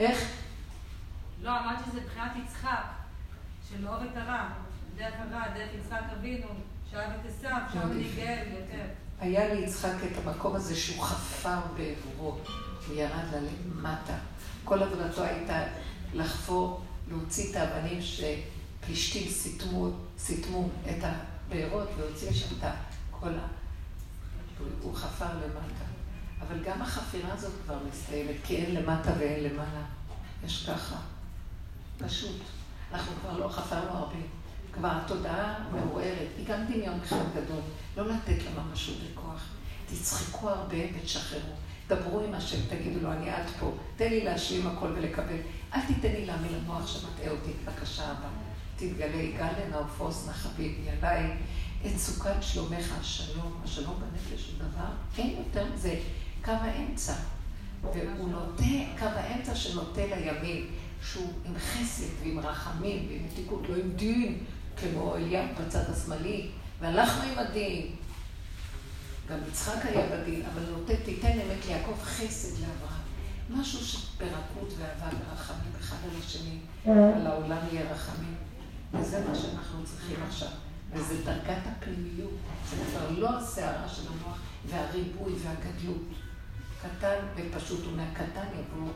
איך? לא, אמרת שזה מבחינת יצחק, שלא אוהב את הרע. דרך הרע, דרך יצחק אבינו, שאהב את עשיו, שם ניגאל יותר. היה ליצחק את המקום הזה שהוא חפר בעבורו, הוא ירד לה למטה. כל עבודתו הייתה לחפור, להוציא את האבנים שפלישתים סיתמו את הבארות, והוציא שם את כל ה... הוא חפר למטה. אבל גם החפירה הזאת כבר מסתיימת, כי אין למטה ואין למעלה. יש ככה. פשוט. אנחנו כבר לא חפרנו הרבה. כבר התודעה מעוררת, היא גם דמיון אחד גדול, לא לתת לה משהו בכוח. תצחקו הרבה ותשחררו, דברו עם השם, תגידו לו, אני עד פה, תן לי להשלים הכל ולקבל. אל תיתן לי להאמין למוח שמטעה אותי, בבקשה הבאה. תתגלה, יגאלן העופוס נחביבי עליי, את סוכת שלומך, השלום, השלום בנפש הוא דבר, אין יותר, זה קו האמצע. והוא נוטה, קו האמצע שנוטה לימין, שהוא עם חסד ועם רחמים ועם מתיקות, לא עם דין, כמו אליהו בצד השמאלי, והלכנו עם הדין. גם יצחק היה בדין, אבל תיתן אמת ליעקב חסד לאברהם. משהו שפרקות ואהבה ורחמים אחד על השני, על העולם יהיה רחמים. וזה מה שאנחנו צריכים עכשיו. וזה דרגת הפנימיות, זה כבר לא הסערה של המוח, והריבוי והגדלות. קטן ופשוט, ומהקטן יבוא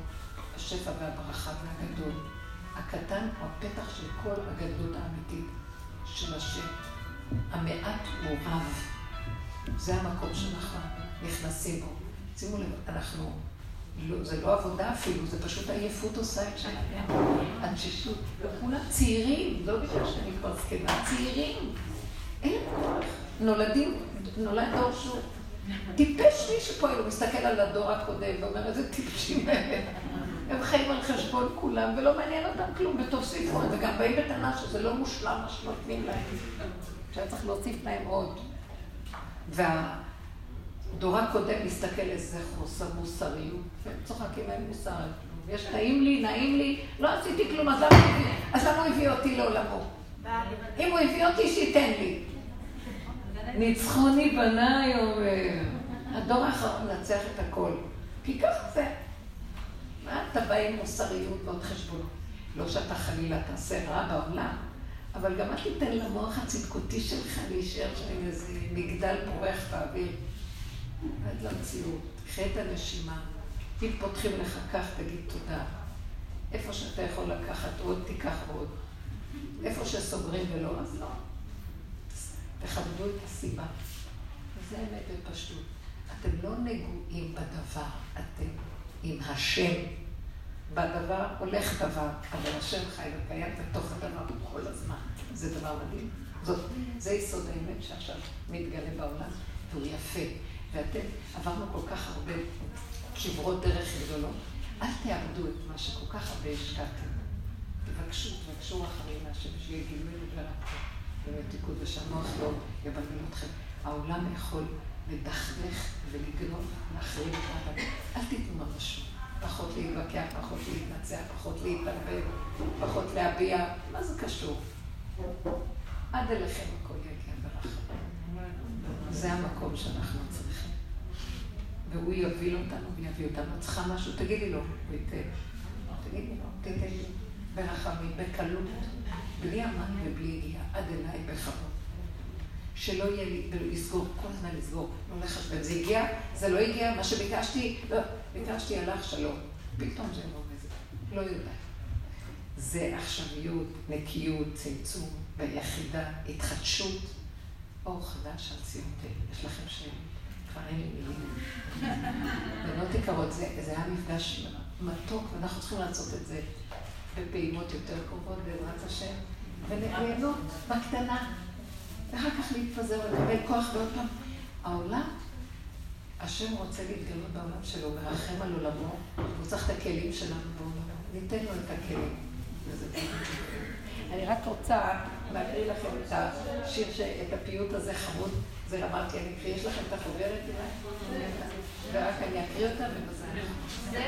השפע והברכה והגדול. הקטן הוא הפתח של כל הגדלות האמיתית של השם. המעט הוא רב. זה המקום שאנחנו נכנסים בו. שימו לב, אנחנו... לא, זה לא עבודה אפילו, זה פשוט עייפות עושה את שלנו. אנשישות. וכולם צעירים, לא בגלל שאני כבר זקנה. צעירים. אין כוח. נולד דור שהוא. טיפש מישהו פה, הוא מסתכל על הדור הקודם ואומר, איזה טיפשים האלה. הם חיים על חשבון כולם, ולא מעניין אותם כלום, ותוסיפו, וגם באים בטענה שזה לא מושלם, מה שנותנים להם. עכשיו צריך להוסיף להם עוד. והדור הקודם מסתכל איזה חוסר מוסריות, והם צוחקים להם מוסר. יש נעים לי, לא עשיתי כלום, אז למה הוא הביא אותי לעולמו? אם הוא הביא אותי, שייתן לי. ניצחוני בניי, אומר. הדור האחרון נצח את הכל. כי ככה זה. מה אתה בא עם מוסריות ועוד חשבונות? לא שאתה חלילה תעשה רע בעולם, אבל גם את תיתן למוח הצדקותי שלך להישאר עם איזה מגדל פורח באוויר. עד למציאות, תקחה את הנשימה, אם פותחים לך כך, תגיד תודה. איפה שאתה יכול לקחת עוד, תיקח עוד. איפה שסוגרים ולא, אז לא. תכבדו את הסיבה. וזה האמת ופשוט. אתם לא נגועים בדבר, אתם. עם השם, בדבר הולך דבר, אבל השם חי וקיים בתוך הדבר בכל הזמן. זה דבר מדהים. זה יסוד האמת שעכשיו מתגלה בעולם, והוא יפה. ואתם עברנו כל כך הרבה שברות דרך גדולות. אל תאבדו את מה שכל כך הרבה השקעתם. תבקשו אחרים מהשם, שיהיה גילוי ורקו ומתיקות, ושהמוח לא יבלבל אתכם. העולם יכול לדחדך ולגנוב, להחריב את האדם. אל תתנו משהו. פחות להתבקע, פחות להתנצח, פחות להתערבב, פחות להביע. מה זה קשור? עד אליכם הכל יגיע ברחם. זה המקום שאנחנו צריכים. והוא יוביל אותנו ויביא אותנו. צריכה משהו, תגידי לו, הוא ייתן. תגידי לו, תיתן לי ברחמים, בקלות, בלי אמן ובלי הגיעה, עד אליי בכבוד. שלא יהיה לי, ולסגור, כל הזמן לסגור, לא לחשבן. זה הגיע, זה לא הגיע, מה שביקשתי, לא, ביקשתי הלך שלום. פתאום זה לא מזה, לא יודע. זה עכשוויות, נקיות, צמצום, ביחידה, התחדשות, אור חדש על ציונתי. יש לכם שאלה, כבר אין לי מילים. בנות יקרות, זה היה מפגש מתוק, ואנחנו צריכים לעשות את זה בפעימות יותר קרובות, בעזרת השם, ולהנות בקטנה, ואחר כך להתפזר ולקבל כוח ועוד פעם. העולם, השם רוצה להתגלות בעולם שלו, מרחם על עולמו, הוא צריך את הכלים שלנו בעולמו. ניתן לו את הכלים, וזה פעם. אני רק רוצה להקריא לכם את השיר, את הפיוט הזה חמוד, זה אמרתי, אני אקריא, יש לכם את החוברת, ורק אני אקריא אותה ובזה אני חושב. זה?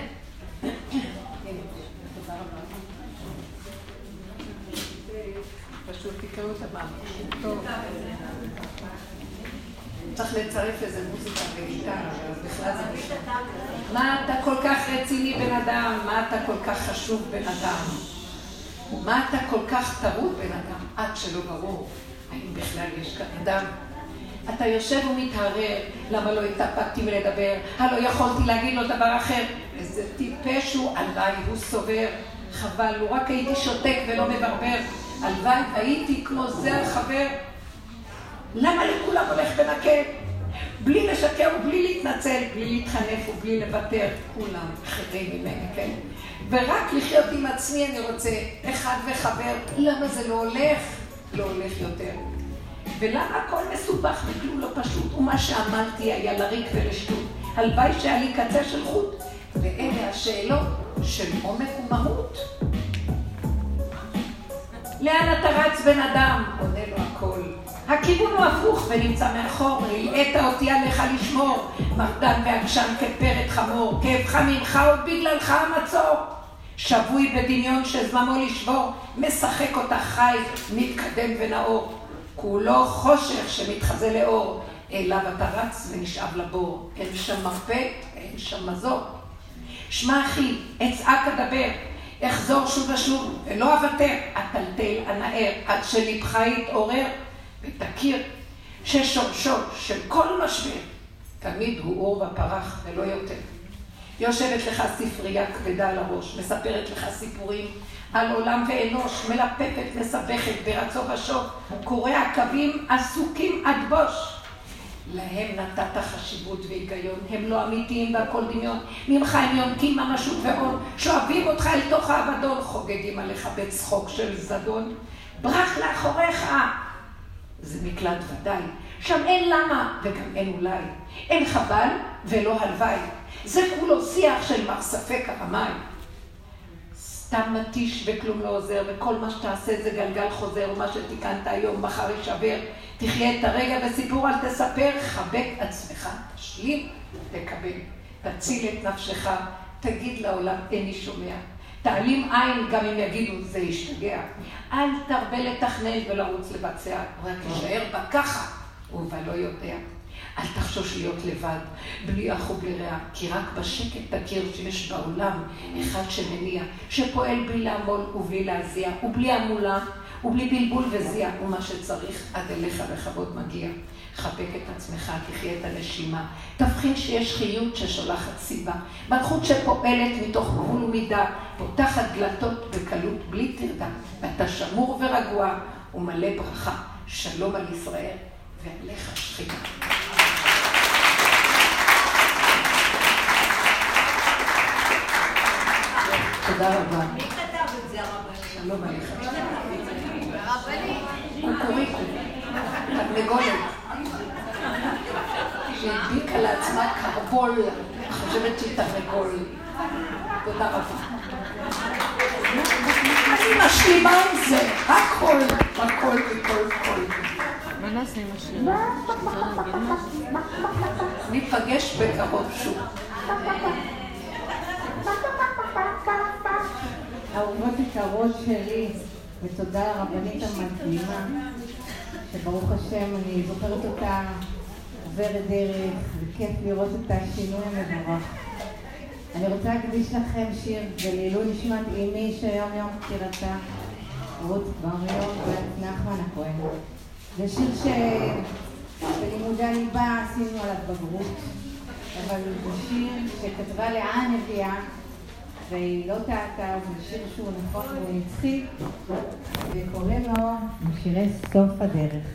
הנה, תודה רבה. פשוט תקראו את המאמרים, טוב. צריך לצרף איזה מוזיקה וגיטרה, אז בכלל זה משהו. מה אתה כל כך רציני בן אדם? מה אתה כל כך חשוב בן אדם? מה אתה כל כך טרוד בן אדם, עד שלא ברור, האם בכלל יש כאן אדם? אתה יושב ומתהרר, למה לא התאפקתי מלדבר, הלא יכולתי להגיד לו דבר אחר, איזה טיפש הוא, עליי הוא סובר, חבל, הוא רק הייתי שותק ולא מברבר, הלוואי הייתי כמו זה על חבר, למה לכולם הולך בנקה? בלי לשקר ובלי להתנצל, בלי להתחנף ובלי לוותר, כולם אחרים ממני, כן? ורק לחיות עם עצמי אני רוצה, אחד וחבר, למה זה לא הולך? לא הולך יותר. ולמה הכל מסובך וכלום לא פשוט, ומה שעמלתי היה לריק ולשטות, הלוואי שהיה לי קצה של חוט, ואלה השאלות של עומק ומהות. לאן אתה רץ בן אדם? עונה לו הכל. הכיוון הוא הפוך ונמצא מאחור, הלאת אותי עליך לשמור, מרדן ועקשן כפרט חמור, כאבך ממך ובגללך המצור. שבוי בדמיון שזממו לשבור, משחק אותך חי, מתקדם ונאור. כולו חושך שמתחזה לאור, אליו אתה רץ ונשאב לבור, אין שם מרפא, אין שם מזור. שמע אחי, אצעק אדבר, אחזור שוב ושוב, ולא אוותר, אטלטל הנער, עד שלבך יתעורר. ותכיר ששורשו של כל משבר תמיד הוא אור בפרח ולא יותר. יושבת לך ספרייה כבדה על הראש, מספרת לך סיפורים על עולם ואנוש, מלפפת מסבכת ברצו ושוק, קוראי הקווים עסוקים עד בוש. להם נתת חשיבות והיגיון, הם לא אמיתיים והכל דמיון, ממך הם יונקים ממשות ועון, שואבים אותך אל תוך האבדון, חוגגים עליך בצחוק של זדון, ברח לאחוריך. זה מקלט ודאי, שם אין למה וגם אין אולי, אין חבל ולא הלוואי, זה כולו שיח של מר ספק הרמאי. סתם מתיש וכלום לא עוזר, וכל מה שתעשה זה גלגל חוזר, ומה שתיקנת היום מחר ישבר, תחיה את הרגע וסיפור אל תספר, חבק עצמך, תשלים, תקבל, תציל את נפשך, תגיד לעולם איני שומע. תעלים עין גם אם יגידו, זה ישתגע. אל תרבה לתכנן ולרוץ לבצע, רק תישאר בה ככה, ולא יודע. אל תחשוש להיות לבד, בלי אח ובלי רע, כי רק בשקט תכיר שיש בעולם אחד שמניע, שפועל בלי לעמול ובלי להזיע, ובלי עמולה, ובלי בלבול וזיע, ומה שצריך עד אליך בכבוד מגיע. חבק את עצמך, תחיה את הנשימה, תבחין שיש חיות ששולחת סיבה, מלכות שפועלת מתוך גבול ומידה, פותחת דלתות בקלות בלי תרדה, ואתה שמור ורגוע ומלא ברכה. שלום על ישראל ועליך שכינה. תודה רבה. מי כתב את זה הרבה? שלום עליך. הרבלי. קוקוריקו. תרנגולת, שהדביקה לעצמה קרבול, חושבת שהיא תרנגול. תודה רבה. אני משלימה עם זה, הכל, הכל, הכל, הכל. מה נעשה עם השלימה? ניפגש בקרוב שוב. אהובות יקרות שלי, ותודה הרבנית המדהימה. שברוך השם, אני זוכרת אותה עוברת דרך, וכיף לראות את השינוי המבורך. אני רוצה להקדיש לכם שיר ולעילוי נשמת אימי שהיום יום פטירתה, רות בריאו בת נחמן הכהן. זה שיר שבלימודי הליבה עשינו עליו בגרות, אבל זה שיר שכתבה לאה הנביאה, והיא לא טעתה, זה שיר שהוא נכון והוא נצחי, וקורא לו משירי סוף הדרך.